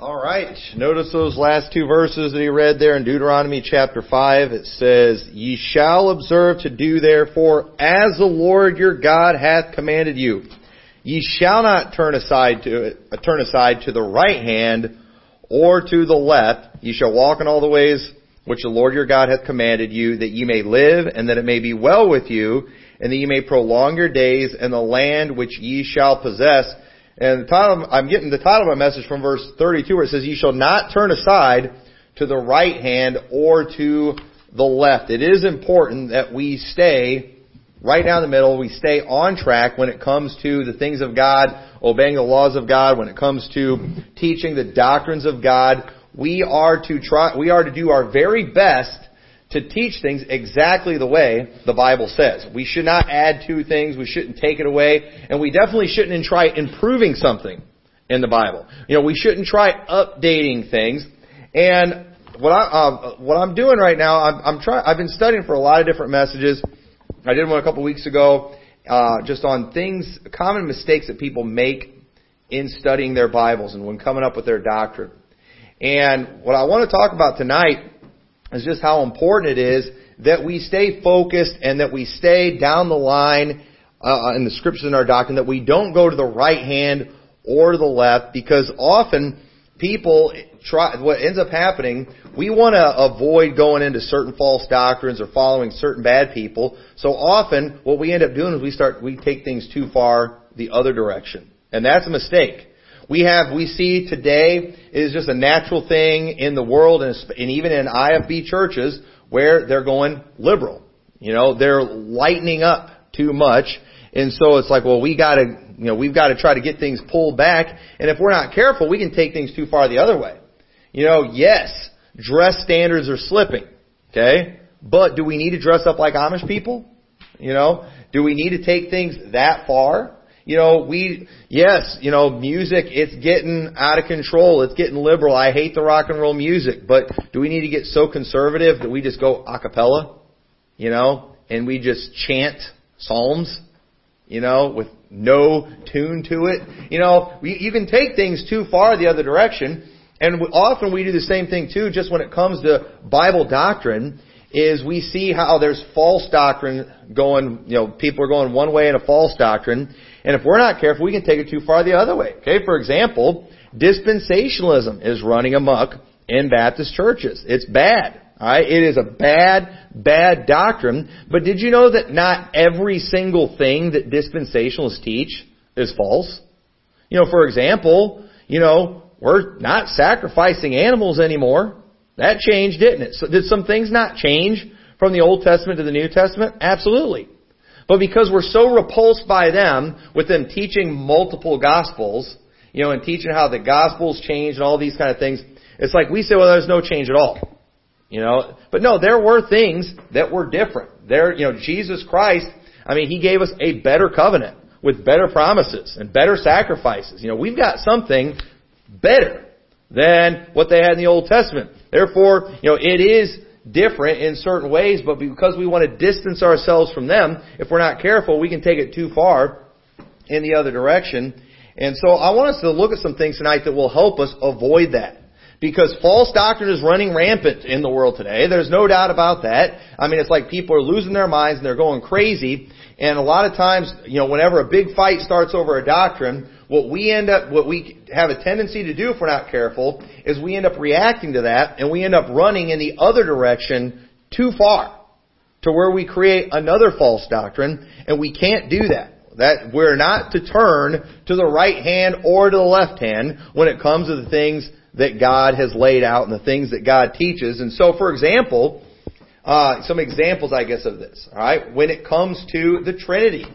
All right. Notice those last two verses that he read there in Deuteronomy chapter 5. It says, "Ye shall observe to do therefore as the Lord your God hath commanded you. Ye shall not turn aside to the right hand or to the left. Ye shall walk in all the ways which the Lord your God hath commanded you, that ye may live, and that it may be well with you, and that ye may prolong your days in the land which ye shall possess." And the title, I'm getting the title of my message from verse 32, where it says, "Ye shall not turn aside to the right hand or to the left." It is important that we stay right down the middle. We stay on track when it comes to the things of God, obeying the laws of God, when it comes to teaching the doctrines of God. We are to do our very best to teach things exactly the way the Bible says. We should not add to things. We shouldn't take it away. And we definitely shouldn't try improving something in the Bible. We shouldn't try updating things. And what I'm doing right now, I've been studying for a lot of different messages. I did one a couple weeks ago, just on things, common mistakes that people make in studying their Bibles and when coming up with their doctrine. And what I want to talk about tonight is just how important it is that we stay focused and that we stay down the line in the scriptures in our doctrine, that we don't go to the right hand or the left, because often people try, what ends up happening, we want to avoid going into certain false doctrines or following certain bad people. So often what we end up doing is we take things too far the other direction. And that's a mistake. We see today is just a natural thing in the world, and even in IFB churches, where they're going liberal. They're lightening up too much, and so it's like, well, we've got to try to get things pulled back, and if we're not careful, we can take things too far the other way. Yes, dress standards are slipping, okay? But do we need to dress up like Amish people? Do we need to take things that far? Music, it's getting out of control. It's getting liberal. I hate the rock and roll music, but do we need to get so conservative that we just go a cappella, and we just chant psalms, with no tune to it? You can take things too far the other direction. And often we do the same thing too, just when it comes to Bible doctrine, is we see how there's false doctrine going, people are going one way in a false doctrine. And if we're not careful, we can take it too far the other way. Okay, for example, dispensationalism is running amok in Baptist churches. It's bad. All right? It is a bad doctrine. But did you know that not every single thing that dispensationalists teach is false? For example, we're not sacrificing animals anymore. That changed, didn't it? So did some things not change from the Old Testament to the New Testament? Absolutely. But because we're so repulsed by them, with them teaching multiple gospels, and teaching how the gospels change and all these kind of things, it's like we say, well, there's no change at all. But no, there were things that were different. Jesus Christ, he gave us a better covenant with better promises and better sacrifices. We've got something better than what they had in the Old Testament. Therefore, it is different in certain ways, but because we want to distance ourselves from them, if we're not careful, we can take it too far in the other direction. And so I want us to look at some things tonight that will help us avoid that, because false doctrine is running rampant in the world today. There's no doubt about that. It's like people are losing their minds and they're going crazy. And a lot of times, whenever a big fight starts over a doctrine, what we have a tendency to do if we're not careful is we end up reacting to that, and we end up running in the other direction too far, to where we create another false doctrine, and we can't do that. That we're not to turn to the right hand or to the left hand when it comes to the things that God has laid out and the things that God teaches. And so, for example, some examples, I guess, of this. All right, when it comes to the Trinity,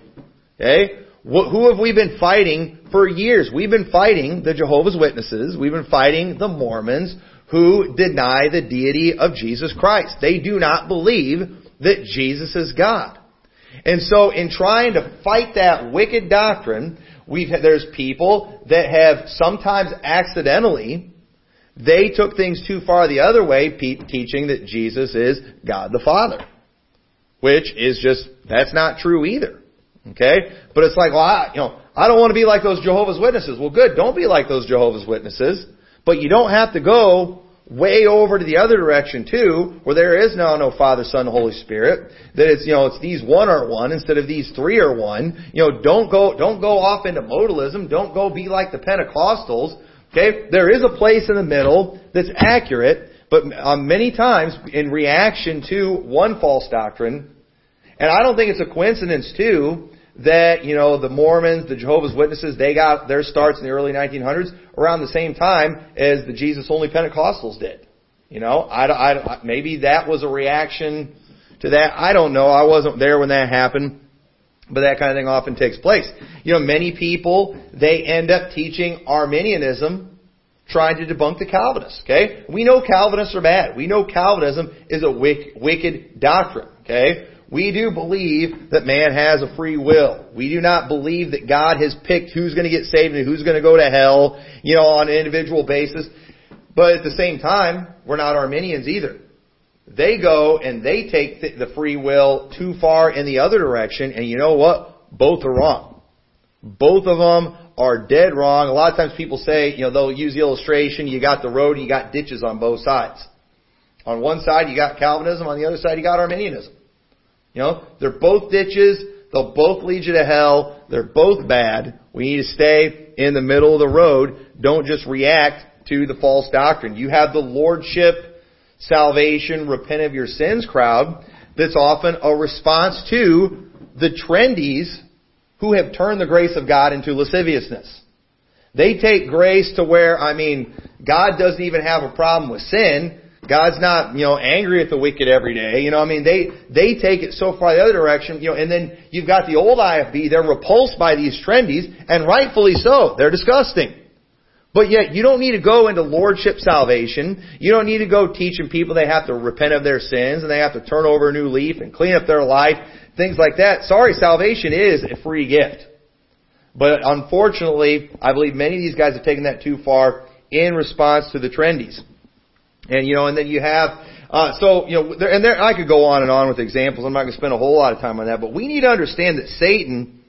okay. Who have we been fighting for years? We've been fighting the Jehovah's Witnesses. We've been fighting the Mormons, who deny the deity of Jesus Christ. They do not believe that Jesus is God. And so in trying to fight that wicked doctrine, there's people that have sometimes accidentally, they took things too far the other way, teaching that Jesus is God the Father, which is just, that's not true either. Okay? But it's like, well, I don't want to be like those Jehovah's Witnesses. Well, good, don't be like those Jehovah's Witnesses. But you don't have to go way over to the other direction too, where there is now no Father, Son, Holy Spirit. That it's, you know, it's these one are one instead of these three are one. You know, don't go off into modalism. Don't go be like the Pentecostals. Okay, there is a place in the middle that's accurate, but many times in reaction to one false doctrine. And I don't think it's a coincidence too that, you know, the Mormons, the Jehovah's Witnesses, they got their starts in the early 1900s around the same time as the Jesus-only Pentecostals did. You know, maybe that was a reaction to that. I don't know. I wasn't there when that happened. But that kind of thing often takes place. You know, many people, they end up teaching Arminianism, trying to debunk the Calvinists, okay? We know Calvinists are bad. We know Calvinism is a wicked doctrine, okay? We do believe that man has a free will. We do not believe that God has picked who's going to get saved and who's going to go to hell, you know, on an individual basis. But at the same time, we're not Arminians either. They go and they take the free will too far in the other direction, and you know what? Both are wrong. Both of them are dead wrong. A lot of times people say, you know, they'll use the illustration, you got the road and you got ditches on both sides. On one side you got Calvinism, on the other side you got Arminianism. You know, they're both ditches. They'll both lead you to hell. They're both bad. We need to stay in the middle of the road. Don't just react to the false doctrine. You have the lordship, salvation, repent of your sins crowd that's often a response to the trendies who have turned the grace of God into lasciviousness. They take grace to where, I mean, God doesn't even have a problem with sin. God's not, you know, angry at the wicked every day. You know, I mean, they take it so far the other direction, you know, and then you've got the old IFB. They're repulsed by these trendies, and rightfully so. They're disgusting. But yet, you don't need to go into lordship salvation. You don't need to go teaching people they have to repent of their sins and they have to turn over a new leaf and clean up their life, things like that. Sorry, salvation is a free gift. But unfortunately, I believe many of these guys have taken that too far in response to the trendies. And, you know, and then you have, I could go on and on with examples. I'm not going to spend a whole lot of time on that. But we need to understand that Satan,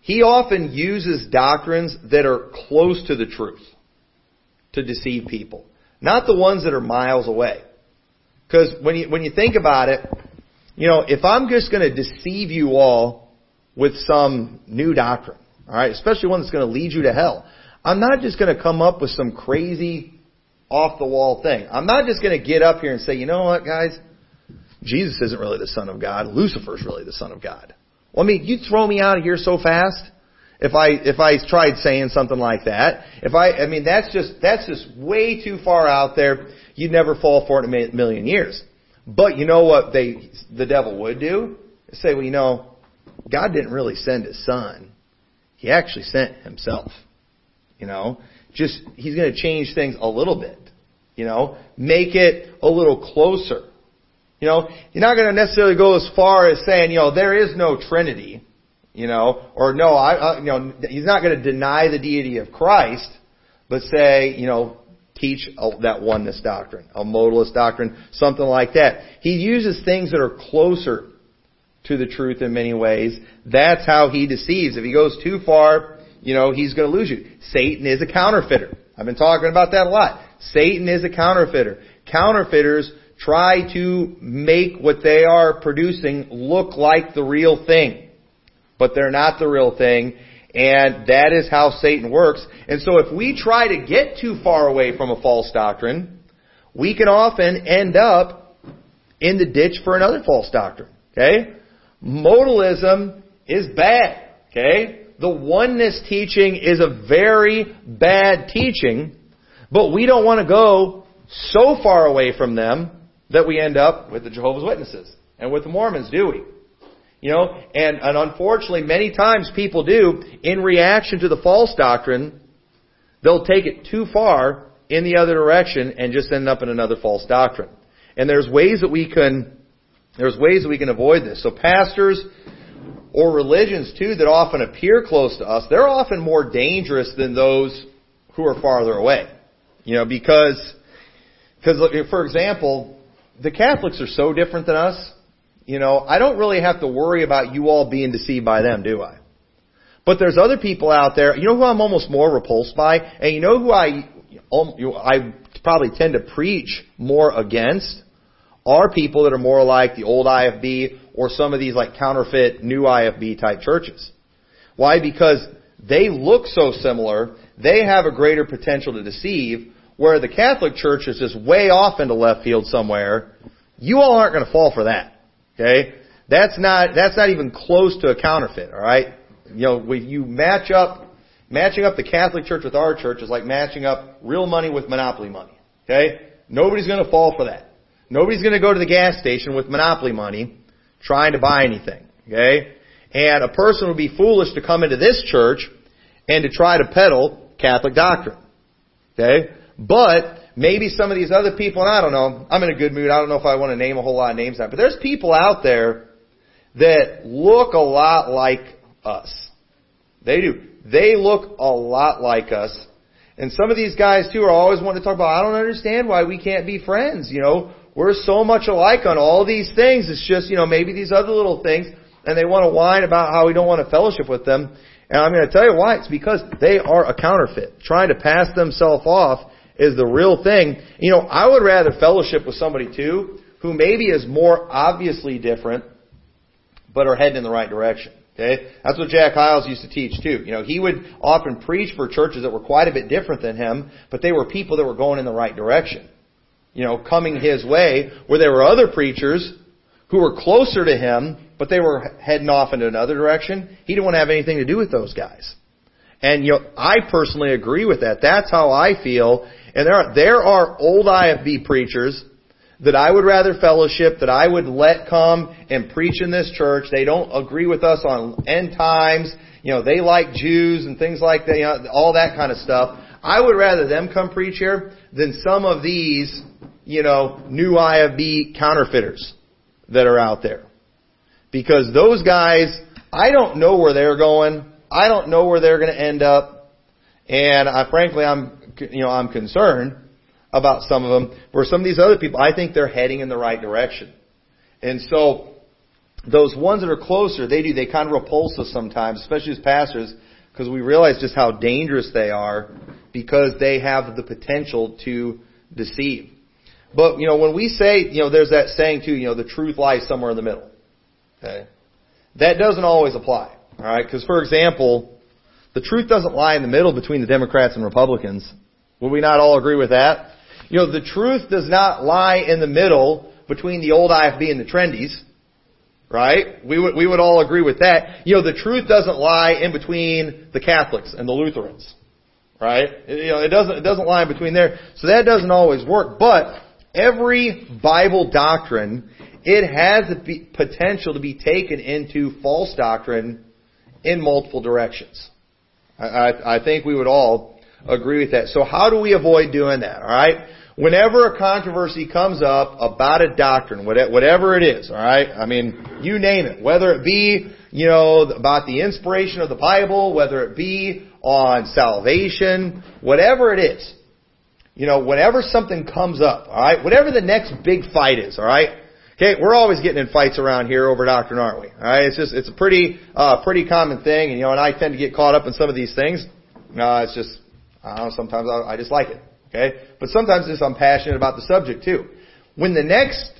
he often uses doctrines that are close to the truth to deceive people, not the ones that are miles away. Because when you think about it, you know, if I'm just going to deceive you all with some new doctrine, all right, especially one that's going to lead you to hell, I'm not just going to come up with some crazy off-the-wall thing. I'm not just going to get up here and say, you know what, guys? Jesus isn't really the Son of God. Lucifer's really the Son of God. Well, I mean, you'd throw me out of here so fast if I tried saying something like that. I mean, that's just way too far out there. You'd never fall for it in a million years. But you know what the devil would do? Say, well, you know, God didn't really send his son. He actually sent himself, you know. Just, he's going to change things a little bit, you know, make it a little closer. You know, you're not going to necessarily go as far as saying, you know, there is no Trinity, you know, or no, you know, he's not going to deny the deity of Christ, but say, you know, teach that oneness doctrine, a modalist doctrine, something like that. He uses things that are closer to the truth in many ways. That's how he deceives. If he goes too far, you know, he's going to lose you. Satan is a counterfeiter. I've been talking about that a lot. Satan is a counterfeiter. Counterfeiters try to make what they are producing look like the real thing. But they're not the real thing. And that is how Satan works. And so if we try to get too far away from a false doctrine, we can often end up in the ditch for another false doctrine. Okay? Modalism is bad. Okay? The oneness teaching is a very bad teaching, but we don't want to go so far away from them that we end up with the Jehovah's Witnesses and with the Mormons, do we? You know, and unfortunately, many times people do, in reaction to the false doctrine, they'll take it too far in the other direction and just end up in another false doctrine. And there's ways that we can avoid this. So pastors, or religions, too, that often appear close to us, they're often more dangerous than those who are farther away. You know, because for example, the Catholics are so different than us. You know, I don't really have to worry about you all being deceived by them, do I? But there's other people out there, you know who I'm almost more repulsed by? And you know who I I probably tend to preach more against are people that are more like the old IFB or some of these like counterfeit new IFB type churches. Why? Because they look so similar, they have a greater potential to deceive, where the Catholic Church is just way off into left field somewhere. You all aren't going to fall for that. Okay? That's not even close to a counterfeit, all right? You know, when you matching up the Catholic Church with our church is like matching up real money with monopoly money. Okay? Nobody's going to fall for that. Nobody's going to go to the gas station with monopoly money trying to buy anything. Okay? And a person would be foolish to come into this church and to try to peddle Catholic doctrine. Okay? But maybe some of these other people, and I don't know, I'm in a good mood. I don't know if I want to name a whole lot of names now, but there's people out there that look a lot like us. They do. They look a lot like us. And some of these guys, too, are always wanting to talk about, I don't understand why we can't be friends. You know, we're so much alike on all these things. It's just, you know, maybe these other little things. And they want to whine about how we don't want to fellowship with them. And I'm going to tell you why. It's because they are a counterfeit, trying to pass themselves off as the real thing. You know, I would rather fellowship with somebody, too, who maybe is more obviously different, but are heading in the right direction. Okay? That's what Jack Hyles used to teach, too. You know, he would often preach for churches that were quite a bit different than him, but they were people that were going in the right direction. You know, coming his way, where there were other preachers who were closer to him, but they were heading off into another direction. He didn't want to have anything to do with those guys. And, you know, I personally agree with that. That's how I feel. And there are old IFB preachers that I would rather fellowship, that I would let come and preach in this church. They don't agree with us on end times. You know, they like Jews and things like that, you know, all that kind of stuff. I would rather them come preach here than some of these, you know, new IFB counterfeiters that are out there. Because those guys, I don't know where they're going. I don't know where they're going to end up. And I'm concerned about some of them. Where some of these other people, I think they're heading in the right direction. And so those ones that are closer, they kind of repulse us sometimes, especially as pastors, because we realize just how dangerous they are because they have the potential to deceive. But, you know, when we say, you know, there's that saying too, you know, the truth lies somewhere in the middle. Okay. That doesn't always apply, all right? Because, for example, the truth doesn't lie in the middle between the Democrats and Republicans. Would we not all agree with that? You know, the truth does not lie in the middle between the old IFB and the trendies, right? We would all agree with that. You know, the truth doesn't lie in between the Catholics and the Lutherans, right? You know, it doesn't lie in between there. So that doesn't always work, but every Bible doctrine, it has the potential to be taken into false doctrine in multiple directions. I think we would all agree with that. So how do we avoid doing that, all right? Whenever a controversy comes up about a doctrine, whatever it is, all right? I mean, you name it. Whether it be, you know, about the inspiration of the Bible, whether it be on salvation, whatever it is. You know, whenever something comes up, all right, whatever the next big fight is, all right? Okay, we're always getting in fights around here over doctrine, aren't we? All right, it's a pretty common thing, and you know, and I tend to get caught up in some of these things. It's just, I don't know, sometimes I just like it, okay? But sometimes it's I'm passionate about the subject too. When the next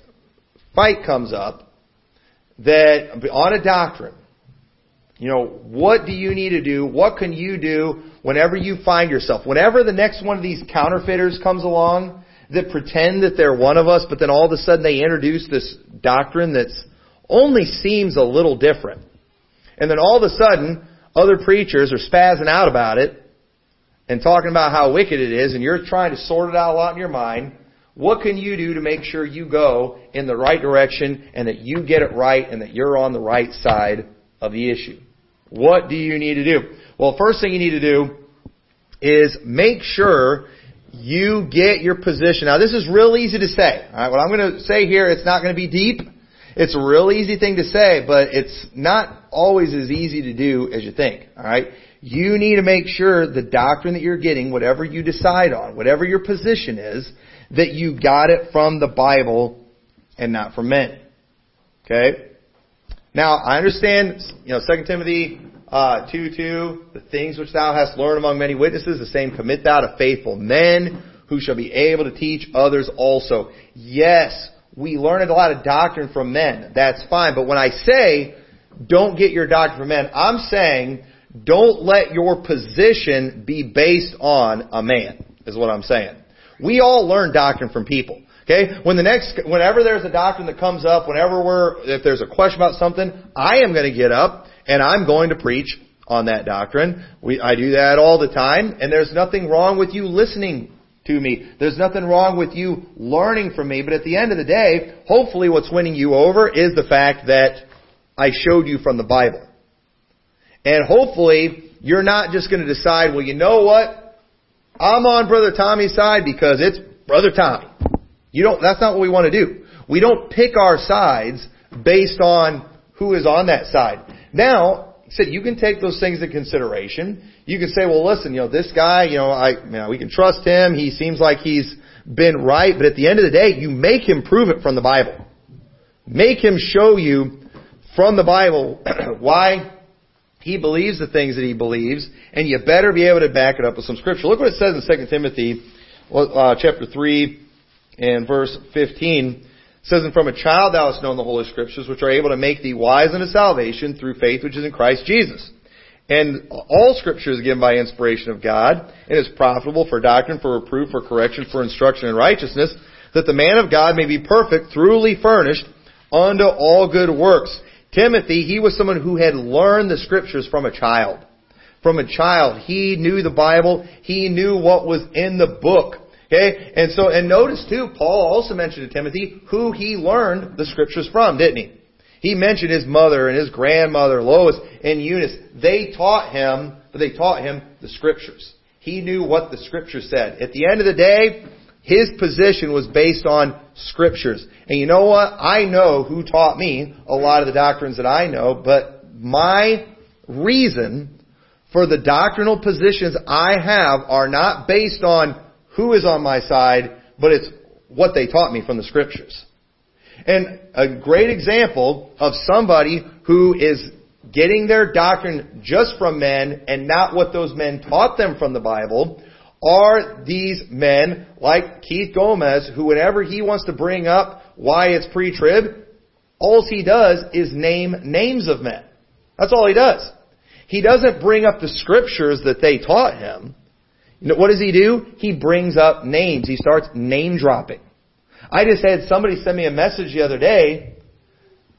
fight comes up that on a doctrine, you know, what do you need to do? What can you do whenever you find yourself? Whenever the next one of these counterfeiters comes along that pretend that they're one of us, but then all of a sudden they introduce this doctrine that's only seems a little different. And then all of a sudden, other preachers are spazzing out about it and talking about how wicked it is, and you're trying to sort it out a lot in your mind. What can you do to make sure you go in the right direction and that you get it right and that you're on the right side of the issue? What do you need to do? Well, first thing you need to do is make sure you get your position. Now, this is real easy to say. All right, what I'm going to say here, it's not going to be deep. It's a real easy thing to say, but it's not always as easy to do as you think. All right, you need to make sure the doctrine that you're getting, whatever you decide on, whatever your position is, that you got it from the Bible and not from men. Okay? Now, I understand, you know, 2 Timothy 2:2, the things which thou hast learned among many witnesses, the same commit thou to faithful men who shall be able to teach others also. Yes, we learned a lot of doctrine from men. That's fine. But when I say don't get your doctrine from men, I'm saying don't let your position be based on a man, is what I'm saying. We all learn doctrine from people. Okay? Whenever there's a doctrine that comes up, if there's a question about something, I am going to get up and I'm going to preach on that doctrine. I do that all the time, and there's nothing wrong with you listening to me. There's nothing wrong with you learning from me, but at the end of the day, hopefully what's winning you over is the fact that I showed you from the Bible. And hopefully you're not just going to decide, well, you know what? I'm on Brother Tommy's side because it's Brother Tommy. That's not what we want to do. We don't pick our sides based on who is on that side. Now, you can take those things into consideration. You can say, well, listen, this guy, we can trust him. He seems like he's been right. But at the end of the day, you make him prove it from the Bible. Make him show you from the Bible why he believes the things that he believes. And you better be able to back it up with some scripture. Look what it says in 2 Timothy chapter 3. And verse 15 says, And from a child thou hast known the Holy Scriptures, which are able to make thee wise unto salvation through faith which is in Christ Jesus. And all Scripture is given by inspiration of God, and is profitable for doctrine, for reproof, for correction, for instruction in righteousness, that the man of God may be perfect, thoroughly furnished unto all good works. Timothy, he was someone who had learned the Scriptures from a child. From a child, he knew the Bible. He knew what was in the book. Okay, and notice too, Paul also mentioned to Timothy who he learned the Scriptures from, didn't he? He mentioned his mother and his grandmother, Lois and Eunice. They taught him, but they taught him the Scriptures. He knew what the Scripture said. At the end of the day, his position was based on Scriptures. And you know what? I know who taught me a lot of the doctrines that I know, but my reason for the doctrinal positions I have are not based on who is on my side, but it's what they taught me from the Scriptures. And a great example of somebody who is getting their doctrine just from men and not what those men taught them from the Bible are these men like Keith Gomez, who whenever he wants to bring up why it's pre-trib, all he does is name names of men. That's all he does. He doesn't bring up the Scriptures that they taught him. What does he do? He brings up names. He starts name dropping. I just had somebody send me a message the other day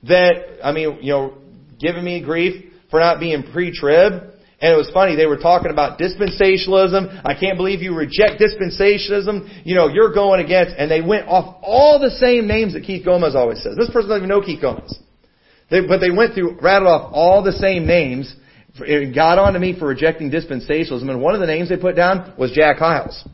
giving me grief for not being pre-trib. And it was funny. They were talking about dispensationalism. I can't believe you reject dispensationalism. You're going against. And they went off all the same names that Keith Gomez always says. This person doesn't even know Keith Gomez. But they rattled off all the same names. It got on to me for rejecting dispensationalism, and one of the names they put down was Jack Hyles.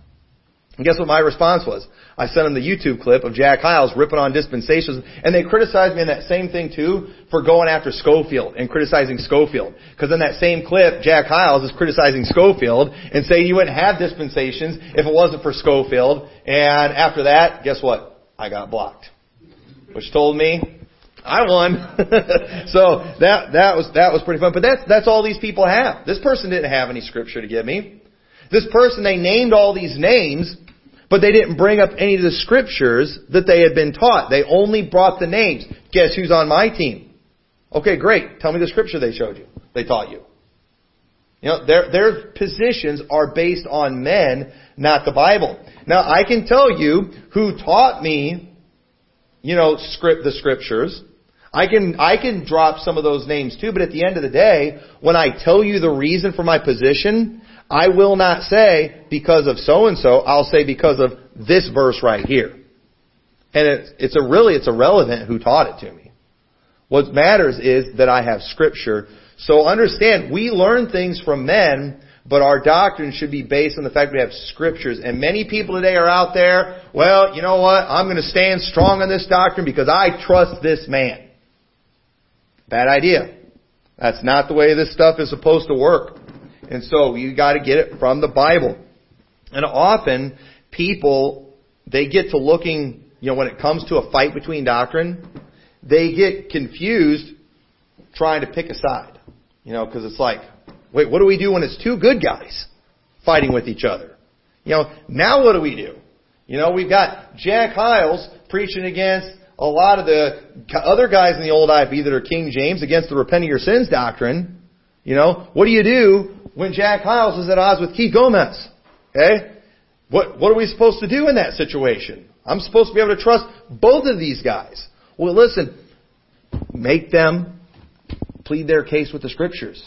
And guess what my response was? I sent them the YouTube clip of Jack Hyles ripping on dispensationalism, and they criticized me in that same thing too for going after Scofield and criticizing Scofield. Because in that same clip, Jack Hyles is criticizing Scofield and saying you wouldn't have dispensations if it wasn't for Scofield. And after that, guess what? I got blocked, which told me I won. So that was pretty fun. But that's all these people have. This person didn't have any Scripture to give me. This person, they named all these names, but they didn't bring up any of the Scriptures that they had been taught. They only brought the names. Guess who's on my team? Okay, great. Tell me the Scripture they showed you, they taught you. Their positions are based on men, not the Bible. Now, I can tell you who taught me, the Scriptures. I can drop some of those names too, but at the end of the day, when I tell you the reason for my position, I will not say because of so-and-so, I'll say because of this verse right here. And it's irrelevant who taught it to me. What matters is that I have Scripture. So understand, we learn things from men, but our doctrine should be based on the fact we have Scriptures. And many people today are out there, well, you know what, I'm going to stand strong on this doctrine because I trust this man. Bad idea. That's not the way this stuff is supposed to work. And so you got to get it from the Bible. And often people, they get to looking, when it comes to a fight between doctrine, they get confused trying to pick a side. You know, because it's like, wait, what do we do when it's two good guys fighting with each other? You know, now what do we do? You know, we've got Jack Hyles preaching against a lot of the other guys in the old IFB that are King James against the repent of your sins doctrine. You know, what do you do when Jack Hyles is at odds with Keith Gomez? Okay? What are we supposed to do in that situation? I'm supposed to be able to trust both of these guys. Well, listen, make them plead their case with the Scriptures.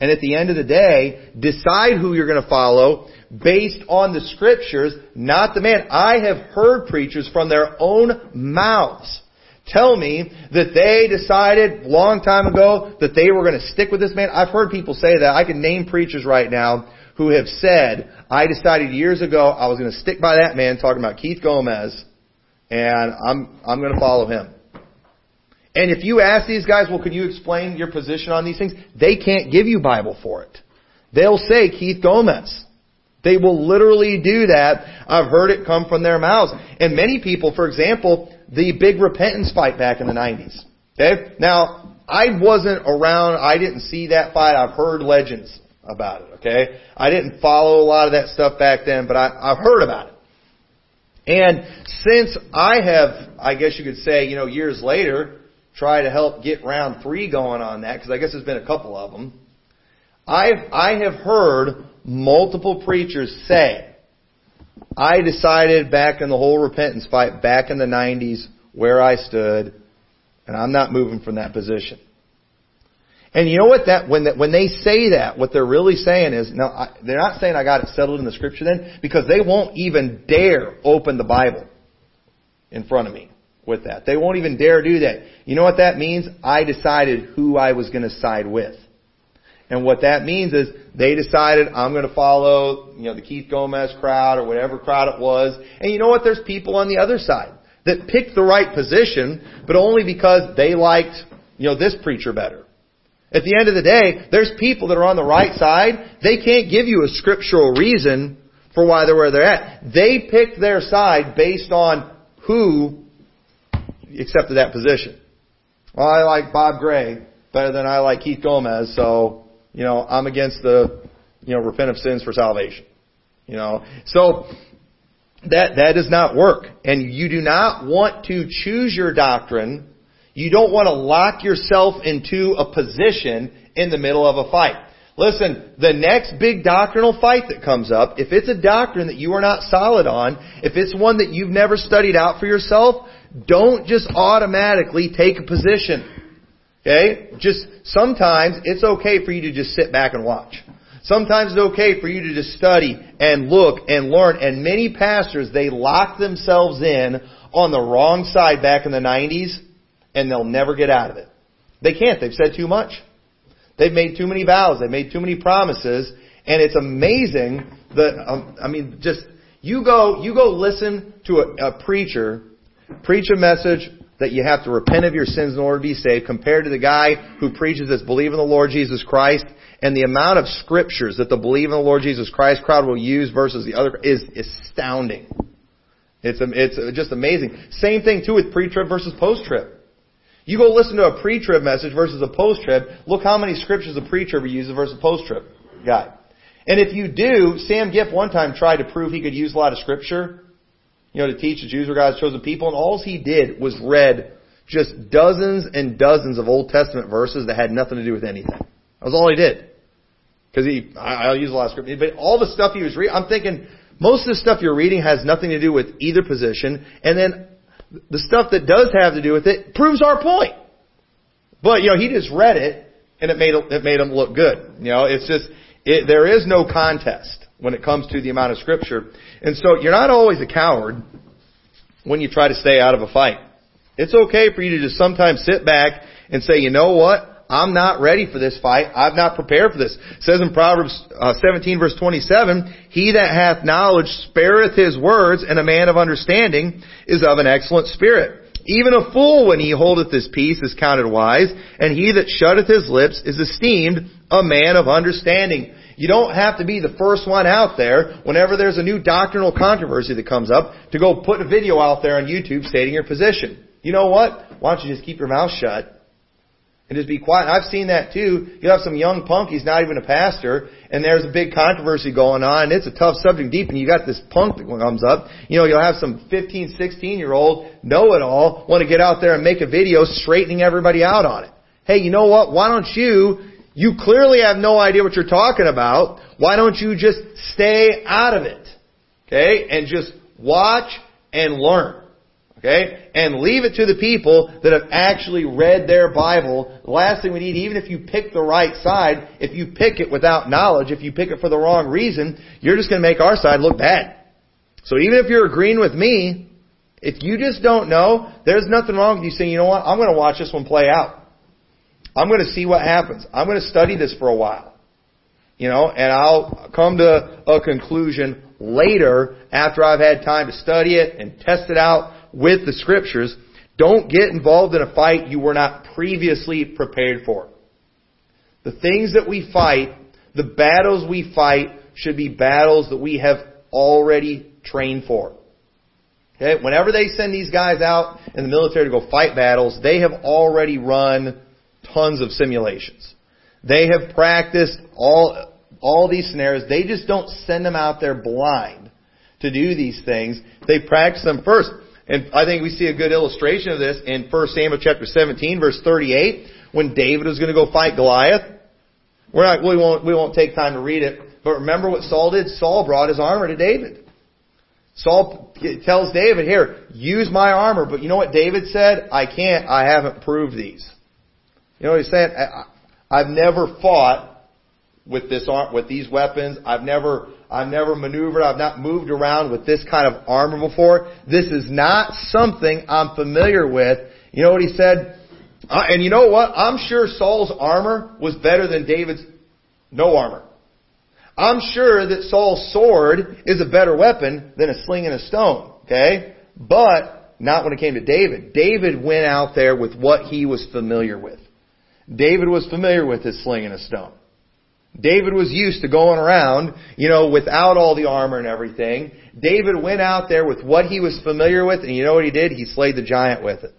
And at the end of the day, decide who you're going to follow based on the Scriptures, not the man. I have heard preachers from their own mouths tell me that they decided a long time ago that they were going to stick with this man. I've heard people say that. I can name preachers right now who have said, I decided years ago I was going to stick by that man, talking about Keith Gomez, and I'm going to follow him. And if you ask these guys, well, could you explain your position on these things? They can't give you Bible for it. They'll say Keith Gomez. They will literally do that. I've heard it come from their mouths. And many people, for example, the big repentance fight back in the 90s. Okay? Now, I wasn't around. I didn't see that fight. I've heard legends about it. Okay? I didn't follow a lot of that stuff back then, but I've heard about it. And since I have, I guess you could say, you know, years later, try to help get round three going on that, because I guess there's been a couple of them. I have heard multiple preachers say, I decided back in the whole repentance fight back in the 90s where I stood, and I'm not moving from that position. And you know what? When they say that, what they're really saying is, no, they're not saying I got it settled in the Scripture then, because they won't even dare open the Bible in front of me with that. They won't even dare do that. You know what that means? I decided who I was going to side with. And what that means is they decided I'm going to follow, you know, the Keith Gomez crowd or whatever crowd it was. And you know what? There's people on the other side that picked the right position, but only because they liked, you know, this preacher better. At the end of the day, there's people that are on the right side. They can't give you a scriptural reason for why they're where they're at. They picked their side based on who accepted that position. Well, I like Bob Gray better than I like Keith Gomez, so, you know, I'm against the, you know, repent of sins for salvation. You know, so that does not work. And you do not want to choose your doctrine. You don't want to lock yourself into a position in the middle of a fight. Listen, the next big doctrinal fight that comes up, if it's a doctrine that you are not solid on, if it's one that you've never studied out for yourself, don't just automatically take a position. Okay? Just sometimes it's okay for you to just sit back and watch. Sometimes it's okay for you to just study and look and learn. And many pastors, they lock themselves in on the wrong side back in the 90s, and they'll never get out of it. They can't. They've said too much. They've made too many vows. They've made too many promises. And it's amazing that, just you go listen to a preacher preach a message that you have to repent of your sins in order to be saved, compared to the guy who preaches this believe in the Lord Jesus Christ, and the amount of scriptures that the believe in the Lord Jesus Christ crowd will use versus the other is astounding. It's just amazing. Same thing too with pre-trib versus post-trib. You go listen to a pre-trib message versus a post-trib, look how many scriptures a pre-trib uses versus a post-trib guy. And if you do, Sam Gipp one time tried to prove he could use a lot of scripture, you know, to teach the Jews were God's chosen people. And all he did was read just dozens and dozens of Old Testament verses that had nothing to do with anything. That was all he did. Because I'll use a lot of scripture. But all the stuff he was reading, I'm thinking, most of the stuff you're reading has nothing to do with either position. And then the stuff that does have to do with it proves our point. But, you know, he just read it, and it made him look good. You know, it's just, there is no contest when it comes to the amount of scripture. And so you're not always a coward when you try to stay out of a fight. It's okay for you to just sometimes sit back and say, you know what? I'm not ready for this fight. I'm not prepared for this. It says in Proverbs 17 verse 27, he that hath knowledge spareth his words, and a man of understanding is of an excellent spirit. Even a fool, when he holdeth his peace, is counted wise, and he that shutteth his lips is esteemed a man of understanding. You don't have to be the first one out there whenever there's a new doctrinal controversy that comes up to go put a video out there on YouTube stating your position. You know what? Why don't you just keep your mouth shut and just be quiet. And I've seen that too. You'll have some young punk, he's not even a pastor, and there's a big controversy going on, and it's a tough subject deep, and you got this punk that comes up. You know, you'll have some 15, 16-year-old know-it-all want to get out there and make a video straightening everybody out on it. Hey, you know what? Why don't you clearly have no idea what you're talking about. Why don't you just stay out of it? Okay? And just watch and learn. Okay? And leave it to the people that have actually read their Bible. The last thing we need, even if you pick the right side, if you pick it without knowledge, if you pick it for the wrong reason, you're just going to make our side look bad. So even if you're agreeing with me, if you just don't know, there's nothing wrong with you saying, you know what, I'm going to watch this one play out. I'm going to see what happens. I'm going to study this for a while. You know, and I'll come to a conclusion later after I've had time to study it and test it out with the Scriptures. Don't get involved in a fight you were not previously prepared for. The things that we fight, the battles we fight, should be battles that we have already trained for. Okay? Whenever they send these guys out in the military to go fight battles, they have already run tons of simulations. They have practiced all these scenarios. They just don't send them out there blind to do these things. They practice them first. And I think we see a good illustration of this in 1 Samuel chapter 17, verse 38, when David was going to go fight Goliath. We won't take time to read it, but remember what Saul did? Saul brought his armor to David. Saul tells David, here, use my armor. But you know what David said? I can't. I haven't proved these. You know what he's saying? I've never fought with these weapons. I've never maneuvered. I've not moved around with this kind of armor before. This is not something I'm familiar with. You know what he said? And you know what? I'm sure Saul's armor was better than David's no armor. I'm sure that Saul's sword is a better weapon than a sling and a stone. Okay? But not when it came to David. David went out there with what he was familiar with. David was familiar with his sling and a stone. David was used to going around, you know, without all the armor and everything. David went out there with what he was familiar with, and you know what he did? He slayed the giant with it.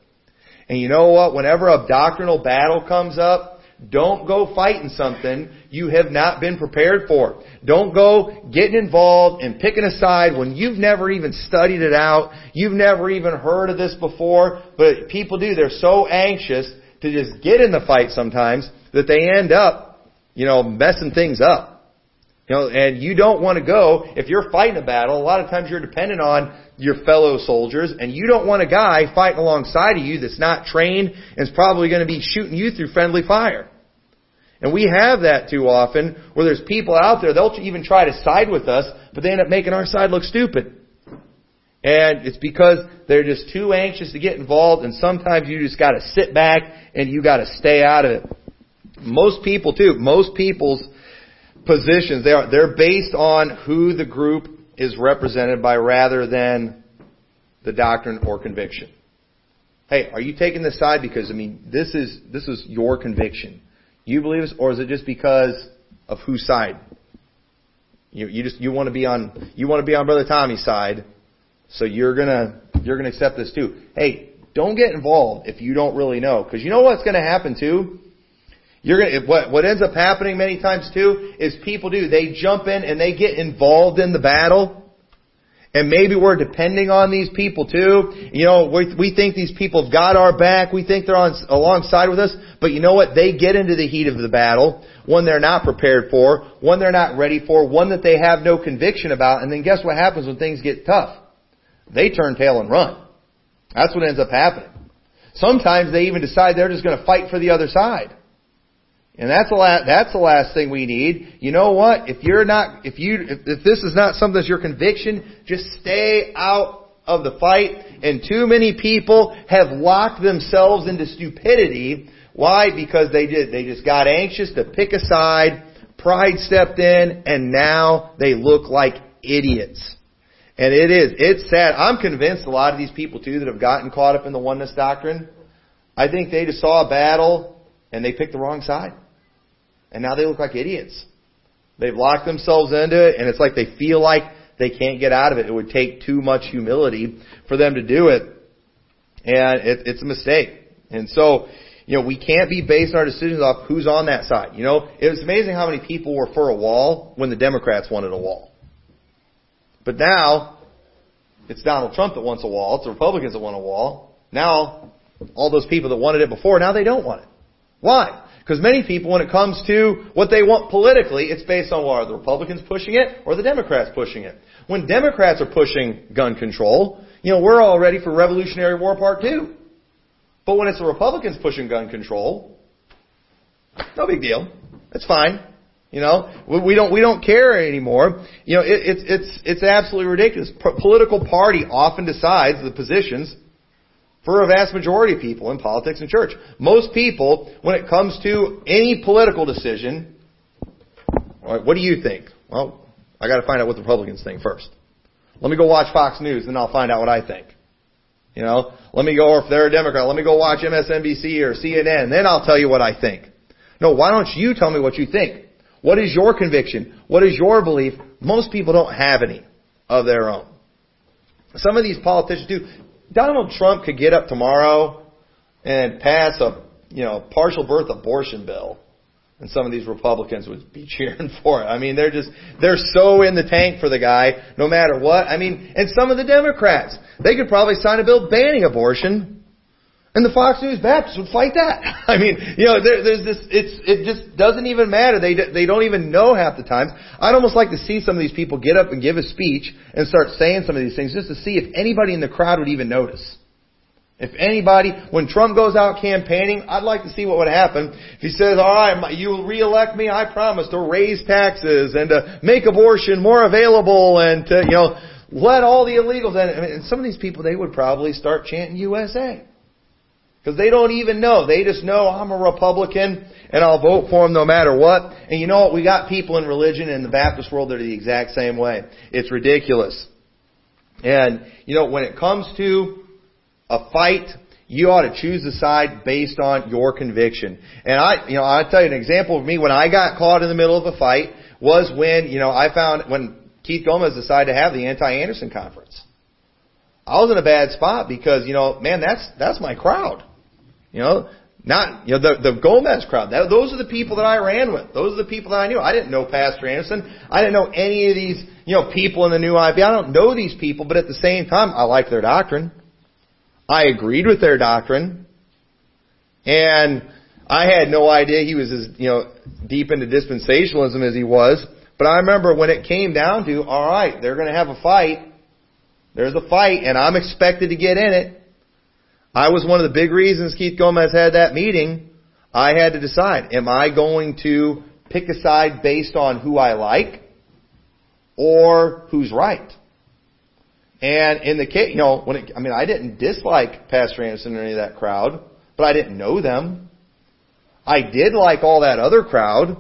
And you know what? Whenever a doctrinal battle comes up, don't go fighting something you have not been prepared for. Don't go getting involved and picking a side when you've never even studied it out. You've never even heard of this before. But people do. They're so anxious to just get in the fight sometimes that they end up, you know, messing things up. You know, and you don't want to go, if you're fighting a battle, a lot of times you're dependent on your fellow soldiers, and you don't want a guy fighting alongside of you that's not trained and is probably going to be shooting you through friendly fire. And we have that too often, where there's people out there, they'll even try to side with us, but they end up making our side look stupid. And it's because they're just too anxious to get involved, and sometimes you just got to sit back and you got to stay out of it. Most people too, most people's positions, they're based on who the group is represented by rather than the doctrine or conviction. Hey, are you taking this side because, I mean, this is your conviction? You believe this, or is it just because of whose side? You want to be on Brother Tommy's side. So you're gonna accept this too. Hey, don't get involved if you don't really know, because you know what's gonna happen too. What ends up happening many times too is people they jump in and they get involved in the battle. And maybe we're depending on these people too. You know, we think these people have got our back. We think they're alongside with us. But you know what? They get into the heat of the battle, one they're not prepared for, one they're not ready for, one that they have no conviction about. And then guess what happens when things get tough? They turn tail and run. That's what ends up happening. Sometimes they even decide they're just going to fight for the other side. And that's the last thing we need. You know what? If this is not something that's your conviction, just stay out of the fight. And too many people have locked themselves into stupidity. Why? Because they just got anxious to pick a side, pride stepped in, and now they look like idiots. And it's sad. I'm convinced a lot of these people too that have gotten caught up in the oneness doctrine, I think they just saw a battle and they picked the wrong side. And now they look like idiots. They've locked themselves into it, and it's like they feel like they can't get out of it. It would take too much humility for them to do it. And it's a mistake. And so You know, we can't be basing our decisions off who's on that side. You know, it was amazing how many people were for a wall when the Democrats wanted a wall. But now, it's Donald Trump that wants a wall. It's the Republicans that want a wall. Now, all those people that wanted it before, now they don't want it. Why? Because many people, when it comes to what they want politically, it's based on, well, are the Republicans pushing it or the Democrats pushing it? When Democrats are pushing gun control, you know, we're all ready for Revolutionary War Part 2. But when it's the Republicans pushing gun control, no big deal. It's fine. You know, we don't care anymore. You know, it's absolutely ridiculous. Political party often decides the positions for a vast majority of people in politics and church. Most people, when it comes to any political decision, all right, what do you think? Well, I got to find out what the Republicans think first. Let me go watch Fox News, then I'll find out what I think. You know, let me go, or if they're a Democrat, let me go watch MSNBC or CNN, then I'll tell you what I think. No, why don't you tell me what you think? What is your conviction? What is your belief? Most people don't have any of their own. Some of these politicians do. Donald Trump could get up tomorrow and pass a, you know, partial birth abortion bill, and some of these Republicans would be cheering for it. I mean, they're so in the tank for the guy, no matter what. I mean, and some of the Democrats, they could probably sign a bill banning abortion, and the Fox News Baptists would fight that. I mean, you know, there's this, it just doesn't even matter. They don't even know half the times. I'd almost like to see some of these people get up and give a speech and start saying some of these things just to see if anybody in the crowd would even notice. If anybody, when Trump goes out campaigning, I'd like to see what would happen. If he says, all right, you will reelect me, I promise to raise taxes and to make abortion more available and to, you know, let all the illegals in. And some of these people, they would probably start chanting USA. Because they don't even know. They just know I'm a Republican and I'll vote for him no matter what. And you know what? We got people in religion and in the Baptist world that are the exact same way. It's ridiculous. And, you know, when it comes to a fight, you ought to choose a side based on your conviction. And I'll tell you an example of me when I got caught in the middle of a fight was when, you know, I found when Keith Gomez decided to have the anti-Anderson conference. I was in a bad spot because, you know, man, that's my crowd. You know, not, you know, the Gomez crowd. Those are the people that I ran with. Those are the people that I knew. I didn't know Pastor Anderson. I didn't know any of these, you know, people in the new IFB. I don't know these people, but at the same time, I liked their doctrine. I agreed with their doctrine, and I had no idea he was as, you know, deep into dispensationalism as he was. But I remember when it came down to, all right, they're going to have a fight. There's a fight, and I'm expected to get in it. I was one of the big reasons Keith Gomez had that meeting. I had to decide, am I going to pick a side based on who I like or who's right? And in the case, you know, I didn't dislike Pastor Anderson or any of that crowd, but I didn't know them. I did like all that other crowd.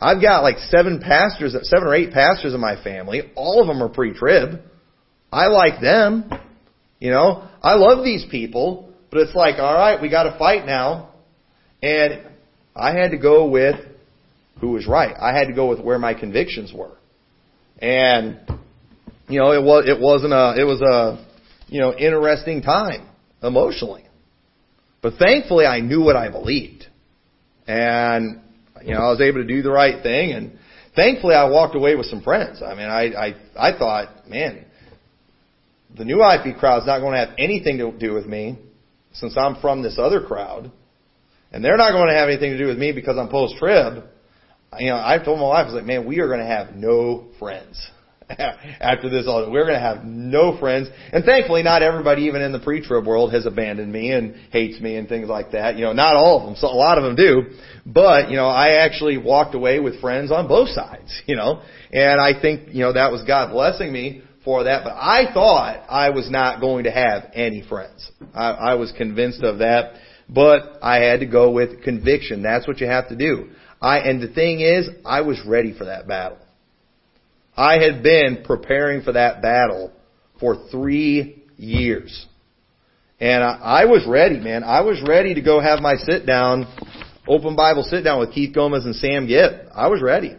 I've got like 7 or 8 pastors in my family. All of them are pre-trib. I like them. You know, I love these people, but it's like, all right, we got to fight now. And I had to go with who was right. I had to go with where my convictions were. And you know, it was a, you know, interesting time emotionally. But thankfully I knew what I believed. And, you know, I was able to do the right thing. And thankfully I walked away with some friends. I mean, I thought, man, the new IP crowd's not going to have anything to do with me since I'm from this other crowd. And they're not going to have anything to do with me because I'm post-trib. You know, I told my wife, I was like, man, we are going to have no friends. After this, we're going to have no friends. And thankfully, not everybody, even in the pre-trib world, has abandoned me and hates me and things like that. You know, not all of them. So a lot of them do. But, you know, I actually walked away with friends on both sides, you know. And I think, you know, that was God blessing me for that. But I thought I was not going to have any friends. I was convinced of that. But I had to go with conviction. That's what you have to do. And the thing is, I was ready for that battle. I had been preparing for that battle for 3 years. And I was ready, man. I was ready to go have my sit-down, open Bible sit-down with Keith Gomez and Sam Gipp. I was ready.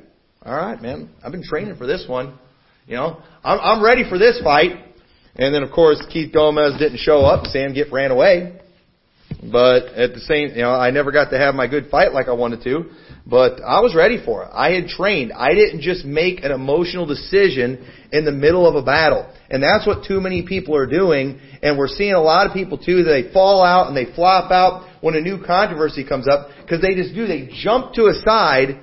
All right, man. I've been training for this one. You know, I'm ready for this fight. And then, of course, Keith Gomez didn't show up. Sam Gipp ran away. But at the same, I never got to have my good fight like I wanted to, but I was ready for it. I had trained. I didn't just make an emotional decision in the middle of a battle. And that's what too many people are doing. And we're seeing a lot of people too, they fall out and they flop out when a new controversy comes up because they just do. They jump to a side.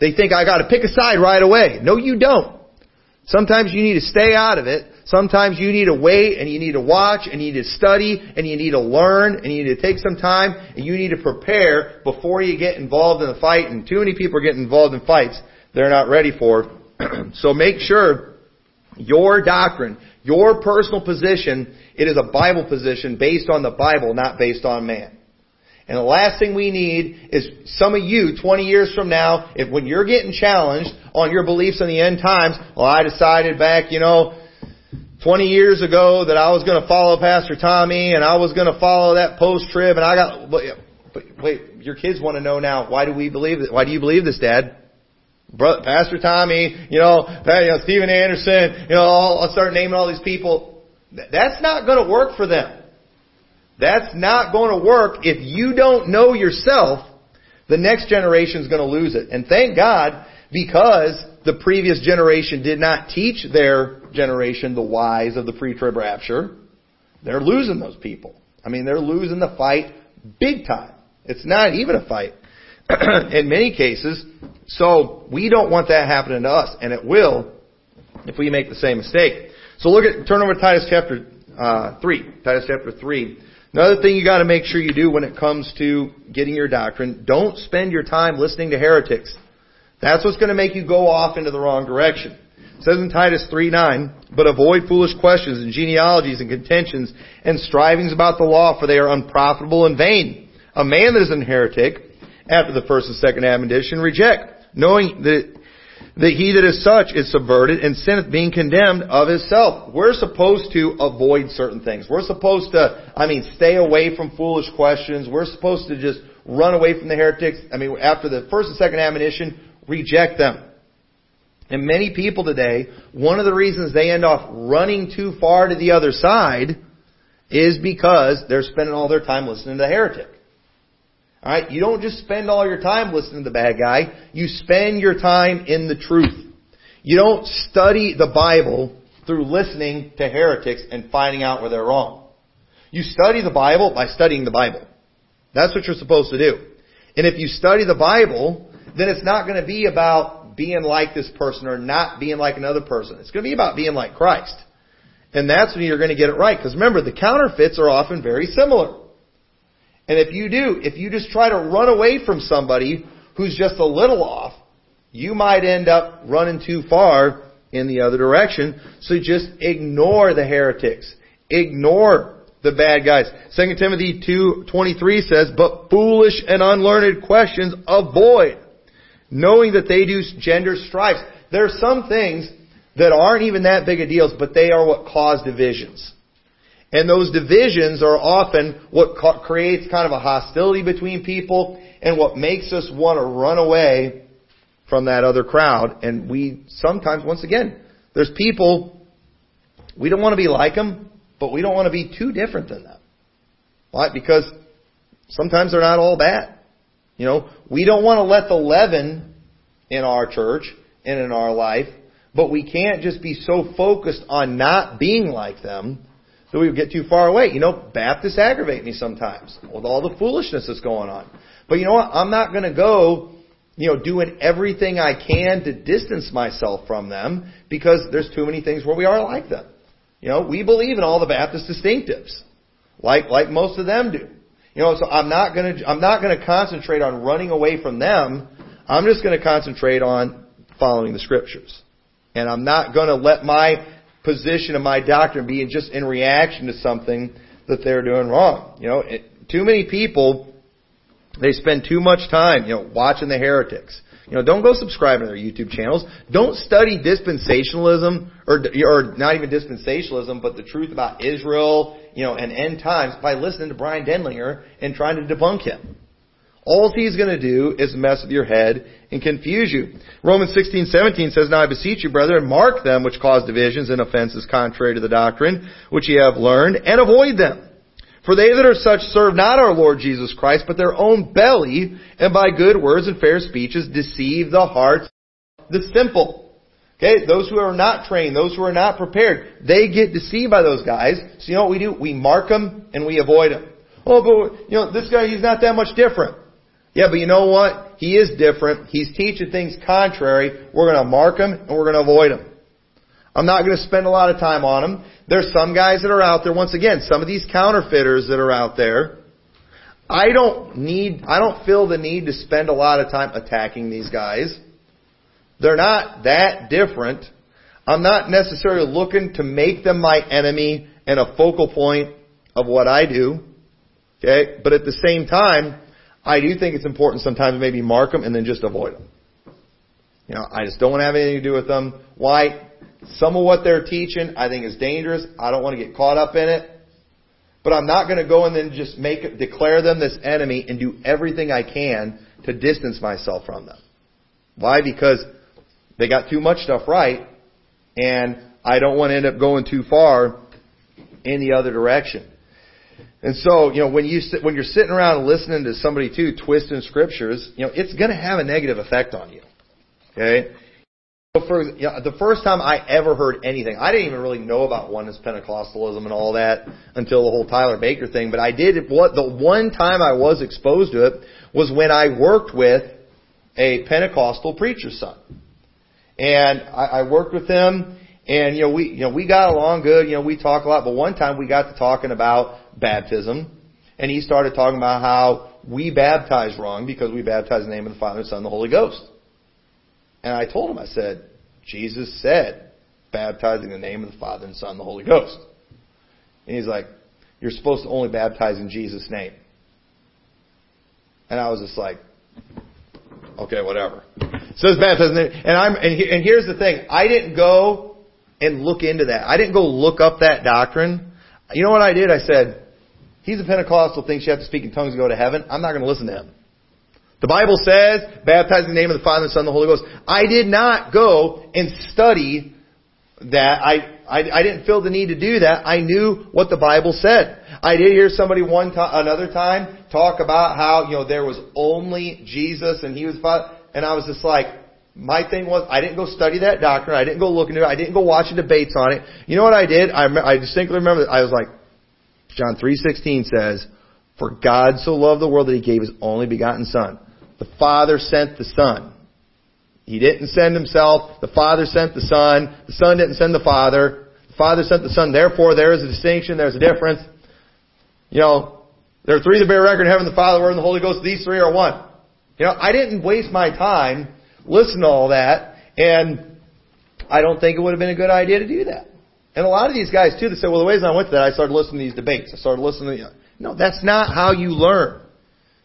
They think I got to pick a side right away. No, you don't. Sometimes you need to stay out of it. Sometimes you need to wait and you need to watch and you need to study and you need to learn and you need to take some time and you need to prepare before you get involved in the fight. And too many people are getting involved in fights they're not ready for. So make sure your doctrine, your personal position, it is a Bible position based on the Bible, not based on man. And the last thing we need is some of you 20 years from now, if when you're getting challenged on your beliefs in the end times, well, I decided back, 20 years ago that I was going to follow Pastor Tommy and I was going to follow that post-trib and I got... But wait, your kids want to know now, why do we believe this? Why do you believe this, Dad? Brother, Pastor Tommy, Stephen Anderson, I'll start naming all these people. That's not going to work for them. That's not going to work. If you don't know yourself, the next generation is going to lose it. And thank God, because the previous generation did not teach their generation the whys of the pre-trib rapture. They're losing those people. They're losing the fight big time. It's not even a fight in many cases. So we don't want that happening to us, and it will if we make the same mistake. So turn over to Titus chapter 3. Titus chapter 3. Another thing you got to make sure you do when it comes to getting your doctrine, don't spend your time listening to heretics. That's what's going to make you go off into the wrong direction. It says in Titus 3:9, "But avoid foolish questions and genealogies and contentions and strivings about the law, for they are unprofitable and vain. A man that is an heretic, after the first and second admonition, reject, knowing that he that is such is subverted and sinneth, being condemned of himself." We're supposed to avoid certain things. We're supposed to, stay away from foolish questions. We're supposed to just run away from the heretics. After the first and second admonition, reject them. And many people today, one of the reasons they end off running too far to the other side is because they're spending all their time listening to the heretic. All right? You don't just spend all your time listening to the bad guy. You spend your time in the truth. You don't study the Bible through listening to heretics and finding out where they're wrong. You study the Bible by studying the Bible. That's what you're supposed to do. And if you study the Bible, then it's not going to be about being like this person or not being like another person. It's going to be about being like Christ. And that's when you're going to get it right. Because remember, the counterfeits are often very similar. And if you just try to run away from somebody who's just a little off, you might end up running too far in the other direction. So just ignore the heretics. Ignore the bad guys. 2 Timothy 2:23 says, "But foolish and unlearned questions avoid, knowing that they do gender strifes." There are some things that aren't even that big a deal, but they are what cause divisions. And those divisions are often what creates kind of a hostility between people and what makes us want to run away from that other crowd. And we sometimes, once again, there's people, we don't want to be like them, but we don't want to be too different than them. Why? Because sometimes they're not all bad. We don't want to let the leaven in our church and in our life, but we can't just be so focused on not being like them that we get too far away. Baptists aggravate me sometimes with all the foolishness that's going on. But you know what? I'm not going to go, doing everything I can to distance myself from them because there's too many things where we are like them. We believe in all the Baptist distinctives, like most of them do. So I'm not going to concentrate on running away from them. I'm just going to concentrate on following the Scriptures. And I'm not going to let my position and my doctrine be just in reaction to something that they're doing wrong. Too many people, they spend too much time, watching the heretics. Don't go subscribe to their YouTube channels. Don't study dispensationalism, or not even dispensationalism, but the truth about Israel, and end times by listening to Brian Denlinger and trying to debunk him. All he's going to do is mess with your head and confuse you. Romans 16:17 says, "Now I beseech you, brethren, mark them which cause divisions and offenses contrary to the doctrine which ye have learned, and avoid them. For they that are such serve not our Lord Jesus Christ, but their own belly, and by good words and fair speeches deceive the hearts of the simple. Okay, those who are not trained, those who are not prepared, they get deceived by those guys. So you know what we do? We mark them and we avoid them. Oh, but you know, this guy, he's not that much different. Yeah, but you know what? He is different. He's teaching things contrary. We're going to mark him and we're going to avoid him. I'm not going to spend a lot of time on them. There's some guys that are out there. Once again, some of these counterfeiters that are out there. I don't feel the need to spend a lot of time attacking these guys. They're not that different. I'm not necessarily looking to make them my enemy and a focal point of what I do. Okay? But at the same time, I do think it's important sometimes maybe mark them and then just avoid them. You know, I just don't want to have anything to do with them. Why? Some of what they're teaching I think is dangerous. I don't want to get caught up in it. But I'm not going to go and then just declare them this enemy and do everything I can to distance myself from them. Why? Because they got too much stuff right, and I don't want to end up going too far in the other direction. And so, you know, when you're sitting around listening to somebody too twisting scriptures, you know, it's going to have a negative effect on you. Okay? So the first time I ever heard anything, I didn't even really know about oneness Pentecostalism and all that until the whole Tyler Baker thing. But I did. The one time I was exposed to it was when I worked with a Pentecostal preacher's son. And I worked with him, and we got along good. You know, we talk a lot. But one time we got to talking about baptism, and he started talking about how we baptize wrong because we baptize in the name of the Father, the Son, and the Holy Ghost. And I told him, I said, Jesus said, baptizing in the name of the Father, and Son, and the Holy Ghost. And he's like, you're supposed to only baptize in Jesus' name. And I was just like, okay, whatever. So it's baptism, and here's the thing. I didn't go and look into that. I didn't go look up that doctrine. You know what I did? I said, he's a Pentecostal, thinks you have to speak in tongues to go to heaven. I'm not going to listen to him. The Bible says, baptize in the name of the Father, the Son, and the Holy Ghost. I did not go and study that. I didn't feel the need to do that. I knew what the Bible said. I did hear somebody another time talk about how, you know, there was only Jesus and he was Father. And I was just like, my thing was, I didn't go study that doctrine. I didn't go look into it. I didn't go watch the debates on it. You know what I did? I distinctly remember that I was like, John 3:16 says, for God so loved the world that he gave his only begotten Son. The Father sent the Son. He didn't send himself. The Father sent the Son. The Son didn't send the Father. The Father sent the Son. Therefore, there is a distinction. There's a difference. You know, there are three that bear record in heaven, the Father, the Word, and the Holy Ghost. These three are one. You know, I didn't waste my time listening to all that, and I don't think it would have been a good idea to do that. And a lot of these guys, too, they say, well, the reason I went to that, I started listening to these debates. I started listening to... No, that's not how you learn.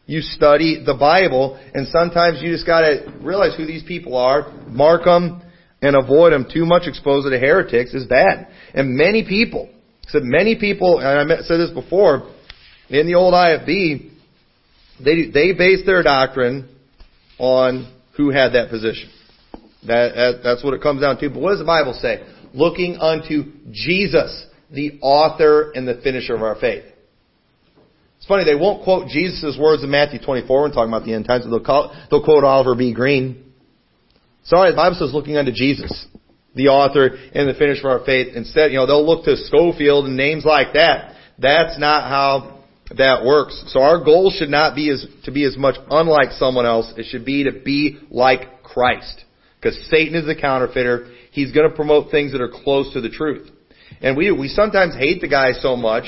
You study the Bible, and sometimes you just got to realize who these people are, mark them, and avoid them. Too much exposure to heretics is bad. And many people, and I said this before, in the old IFB, they based their doctrine on who had that position. That's what it comes down to. But what does the Bible say? Looking unto Jesus, the author and the finisher of our faith. It's funny, they won't quote Jesus' words in Matthew 24 when talking about the end times, but they'll quote Oliver B. Green. Sorry, the Bible says looking unto Jesus, the author and the finisher of our faith. Instead, you know, they'll look to Scofield and names like that. That's not how that works. So our goal should not be to be as much unlike someone else. It should be to be like Christ. Because Satan is the counterfeiter. He's going to promote things that are close to the truth. And we sometimes hate the guy so much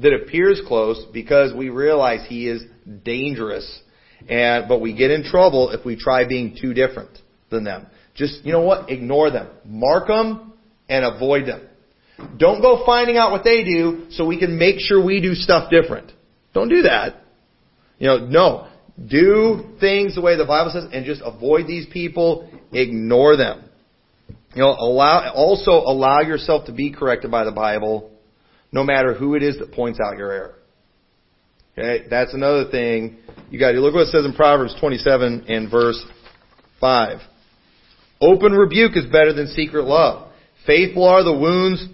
that appears close because we realize he is dangerous. But we get in trouble if we try being too different than them. Just, you know what? Ignore them. Mark them and avoid them. Don't go finding out what they do so we can make sure we do stuff different. Don't do that. You know, no. Do things the way the Bible says and just avoid these people. Ignore them. You know, allow yourself to be corrected by the Bible, no matter who it is that points out your error. Okay, that's another thing you got to do. Look what it says in Proverbs 27 and verse 5. Open rebuke is better than secret love. Faithful are the wounds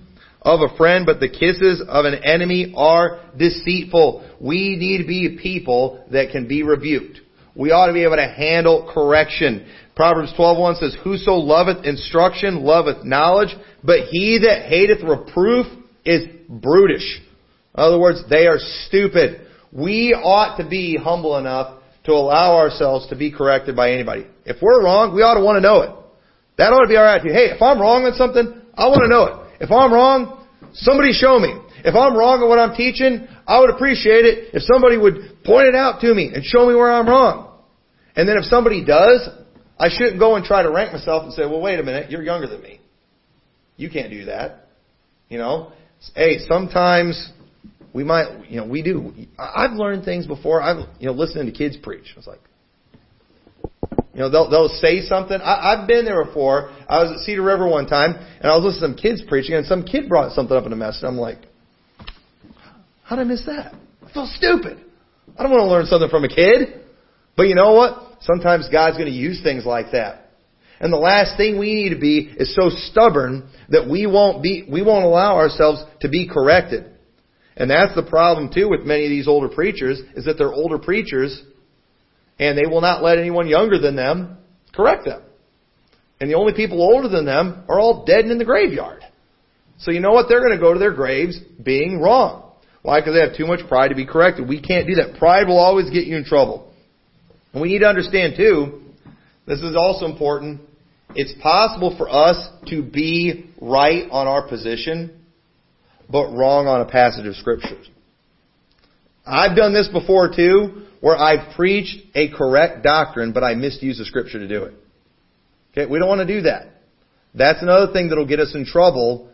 of a friend, but the kisses of an enemy are deceitful. We need to be people that can be rebuked. We ought to be able to handle correction. Proverbs 12:1 says, whoso loveth instruction loveth knowledge, but he that hateth reproof is brutish. In other words, they are stupid. We ought to be humble enough to allow ourselves to be corrected by anybody. If we're wrong, we ought to want to know it. That ought to be our attitude. Hey, if I'm wrong on something, I want to know it. If I'm wrong, somebody show me. If I'm wrong on what I'm teaching, I would appreciate it if somebody would point it out to me and show me where I'm wrong. And then if somebody does, I shouldn't go and try to rank myself and say, well, wait a minute, you're younger than me. You can't do that. You know? Hey, sometimes we might, you know, we do. I've learned things before. Listening to kids preach. I was like, you know, they'll say something. I've been there before. I was at Cedar River one time, and I was listening to some kids preaching, and some kid brought something up in a message. I'm like, how did I miss that? I felt stupid. I don't want to learn something from a kid. But you know what? Sometimes God's going to use things like that. And the last thing we need to be is so stubborn that we won't allow ourselves to be corrected. And that's the problem too with many of these older preachers, is that they're older preachers and they will not let anyone younger than them correct them. And the only people older than them are all dead and in the graveyard. So you know what? They're going to go to their graves being wrong. Why? Because they have too much pride to be corrected. We can't do that. Pride will always get you in trouble. And we need to understand too, this is also important, it's possible for us to be right on our position, but wrong on a passage of Scripture. I've done this before too, where I've preached a correct doctrine, but I misused the Scripture to do it. Okay, we don't want to do that. That's another thing that'll get us in trouble,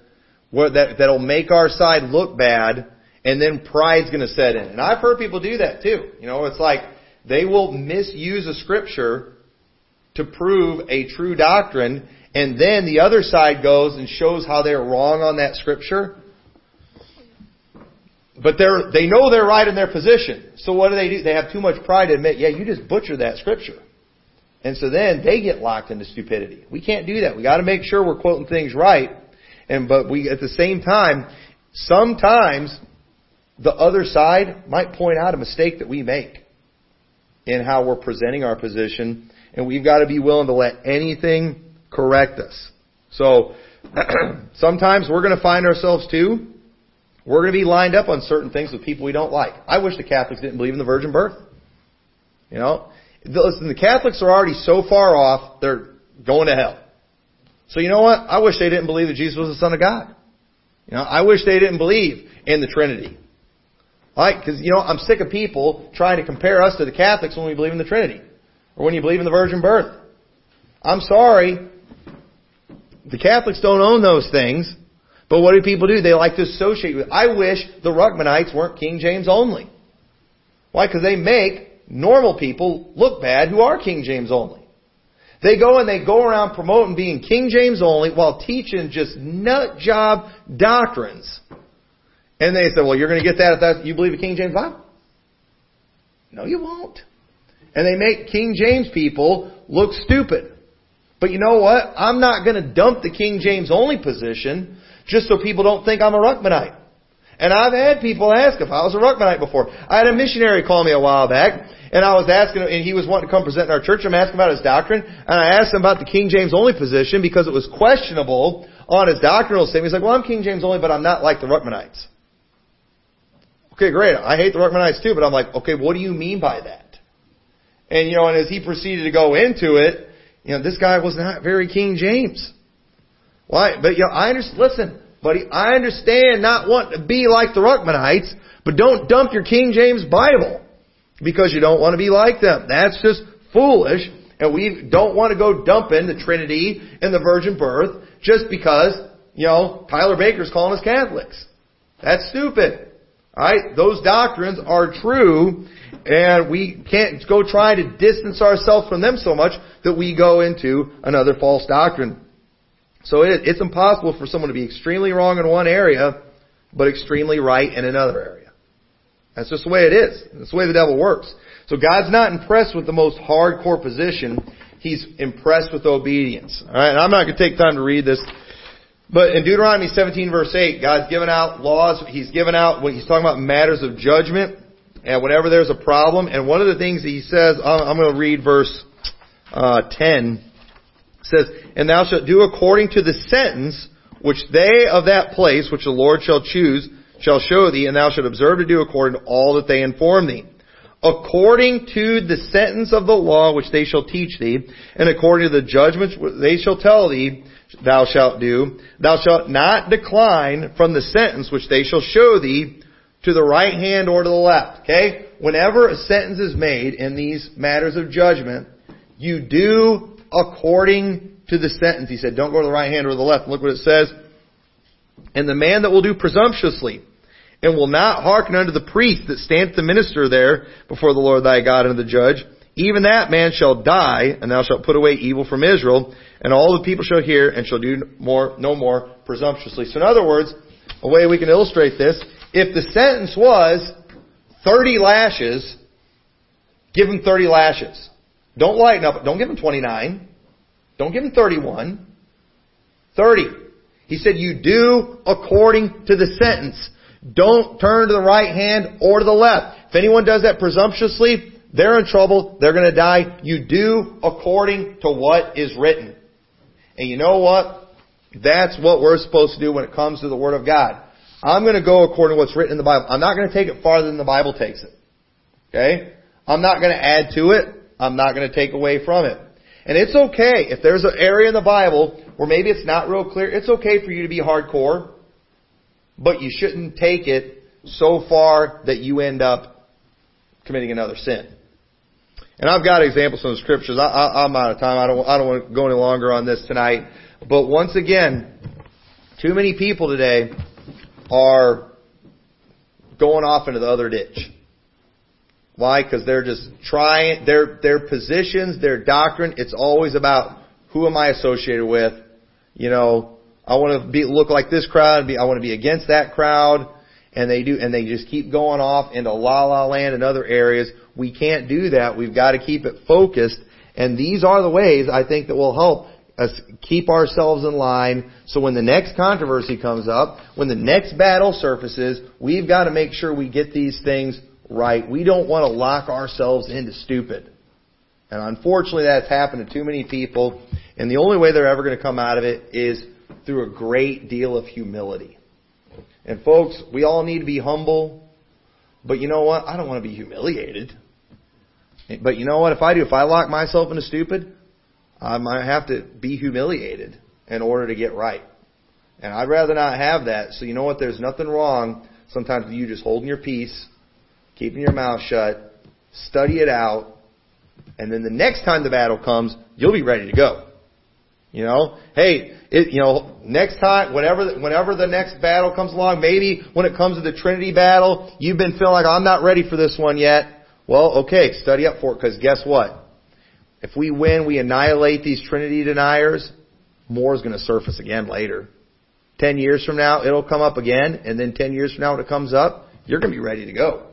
where that'll make our side look bad, and then pride's going to set in. And I've heard people do that too. You know, it's like they will misuse a Scripture to prove a true doctrine, and then the other side goes and shows how they're wrong on that Scripture. But they know they're right in their position. So what do? They have too much pride to admit, yeah, you just butchered that Scripture. And so then they get locked into stupidity. We can't do that. We got to make sure we're quoting things right. But we at the same time, sometimes the other side might point out a mistake that we make in how we're presenting our position. And we've got to be willing to let anything correct us. So sometimes we're going to find ourselves too, we're going to be lined up on certain things with people we don't like. I wish the Catholics didn't believe in the virgin birth. You know, listen, the Catholics are already so far off, they're going to hell. So you know what? I wish they didn't believe that Jesus was the Son of God. You know, I wish they didn't believe in the Trinity. Like, because, you know, I'm sick of people trying to compare us to the Catholics when we believe in the Trinity. Or when you believe in the virgin birth. I'm sorry. The Catholics don't own those things. But what do people do? They like to associate with. I wish the Ruckmanites weren't King James only. Why? Because they make normal people look bad who are King James only. They go around promoting being King James only while teaching just nut job doctrines. And they say, well, you're going to get that if you believe a King James Bible. No, you won't. And they make King James people look stupid. But you know what? I'm not going to dump the King James only position just so people don't think I'm a Ruckmanite. And I've had people ask if I was a Ruckmanite before. I had a missionary call me a while back, and I was asking him, and he was wanting to come present in our church. I'm asking about his doctrine, and I asked him about the King James only position because it was questionable on his doctrinal statement. He's like, well, I'm King James only, but I'm not like the Ruckmanites. Okay, great. I hate the Ruckmanites too, but I'm like, okay, what do you mean by that? And, you know, and as he proceeded to go into it, you know, this guy was not very King James. Why? But, you know, I understand. Listen, buddy, I understand not wanting to be like the Ruckmanites, but don't dump your King James Bible because you don't want to be like them. That's just foolish, and we don't want to go dumping the Trinity and the virgin birth just because, you know, Tyler Baker's calling us Catholics. That's stupid. All right? Those doctrines are true, and we can't go try to distance ourselves from them so much that we go into another false doctrine. So it's impossible for someone to be extremely wrong in one area, but extremely right in another area. That's just the way it is. That's the way the devil works. So God's not impressed with the most hardcore position. He's impressed with obedience. All right, and I'm not going to take time to read this. But in Deuteronomy 17 verse 8, God's given out laws. He's given out when he's talking about matters of judgment and whenever there's a problem. And one of the things he says, I'm going to read verse 10. It says, "And thou shalt do according to the sentence which they of that place, which the Lord shall choose, shall show thee, and thou shalt observe to do according to all that they inform thee, according to the sentence of the law which they shall teach thee, and according to the judgments they shall tell thee, thou shalt do. Thou shalt not decline from the sentence which they shall show thee to the right hand or to the left." Okay? Whenever a sentence is made in these matters of judgment, you do according to the sentence. He said, don't go to the right hand or the left. Look what it says. "And the man that will do presumptuously, and will not hearken unto the priest that standeth the minister there before the Lord thy God and the judge, even that man shall die, and thou shalt put away evil from Israel, and all the people shall hear, and shall do no more presumptuously." So in other words, a way we can illustrate this, if the sentence was 30 lashes, give him 30 lashes. Don't lighten up. Don't give him 29. Don't give him 31. 30. He said you do according to the sentence. Don't turn to the right hand or to the left. If anyone does that presumptuously, they're in trouble. They're going to die. You do according to what is written. And you know what? That's what we're supposed to do when it comes to the Word of God. I'm going to go according to what's written in the Bible. I'm not going to take it farther than the Bible takes it. Okay? I'm not going to add to it. I'm not going to take away from it. And it's okay if there's an area in the Bible where maybe it's not real clear. It's okay for you to be hardcore. But you shouldn't take it so far that you end up committing another sin. And I've got examples from the Scriptures. I'm out of time. I don't want to go any longer on this tonight. But once again, too many people today are going off into the other ditch. Why? Because they're just trying their positions, their doctrine. It's always about who am I associated with, you know. I want to look like this crowd. I want to be against that crowd. And they do, and they just keep going off into la-la land and other areas. We can't do that. We've got to keep it focused. And these are the ways, I think, that will help us keep ourselves in line. So when the next controversy comes up, when the next battle surfaces, we've got to make sure we get these things right. We don't want to lock ourselves into stupid. And unfortunately, that's happened to too many people. And the only way they're ever going to come out of it is through a great deal of humility. And folks, we all need to be humble, but you know what? I don't want to be humiliated. But you know what? If I lock myself into stupid, I might have to be humiliated in order to get right. And I'd rather not have that. So you know what? There's nothing wrong sometimes with you just holding your peace, keeping your mouth shut, study it out, and then the next time the battle comes, you'll be ready to go. You know, hey, next time, whenever the next battle comes along, maybe when it comes to the Trinity battle, you've been feeling like, I'm not ready for this one yet. Well, okay, study up for it, because guess what? If we win, we annihilate these Trinity deniers, more is going to surface again later. 10 years from now, it'll come up again, and then 10 years from now when it comes up, you're going to be ready to go.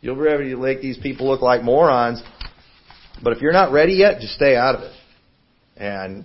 You'll be ready to make these people look like morons. But if you're not ready yet, just stay out of it. And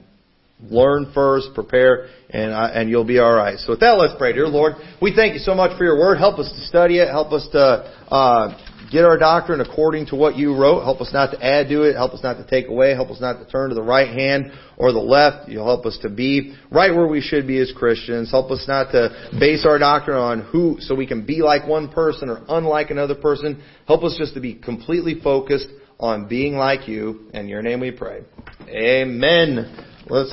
learn first, prepare, and you'll be all right. So with that, let's pray. Dear Lord, we thank you so much for your word. Help us to study it. Help us to get our doctrine according to what you wrote. Help us not to add to it. Help us not to take away. Help us not to turn to the right hand or the left. You'll help us to be right where we should be as Christians. Help us not to base our doctrine on who, so we can be like one person or unlike another person. Help us just to be completely focused on being like you. In your name we pray. Amen. Let's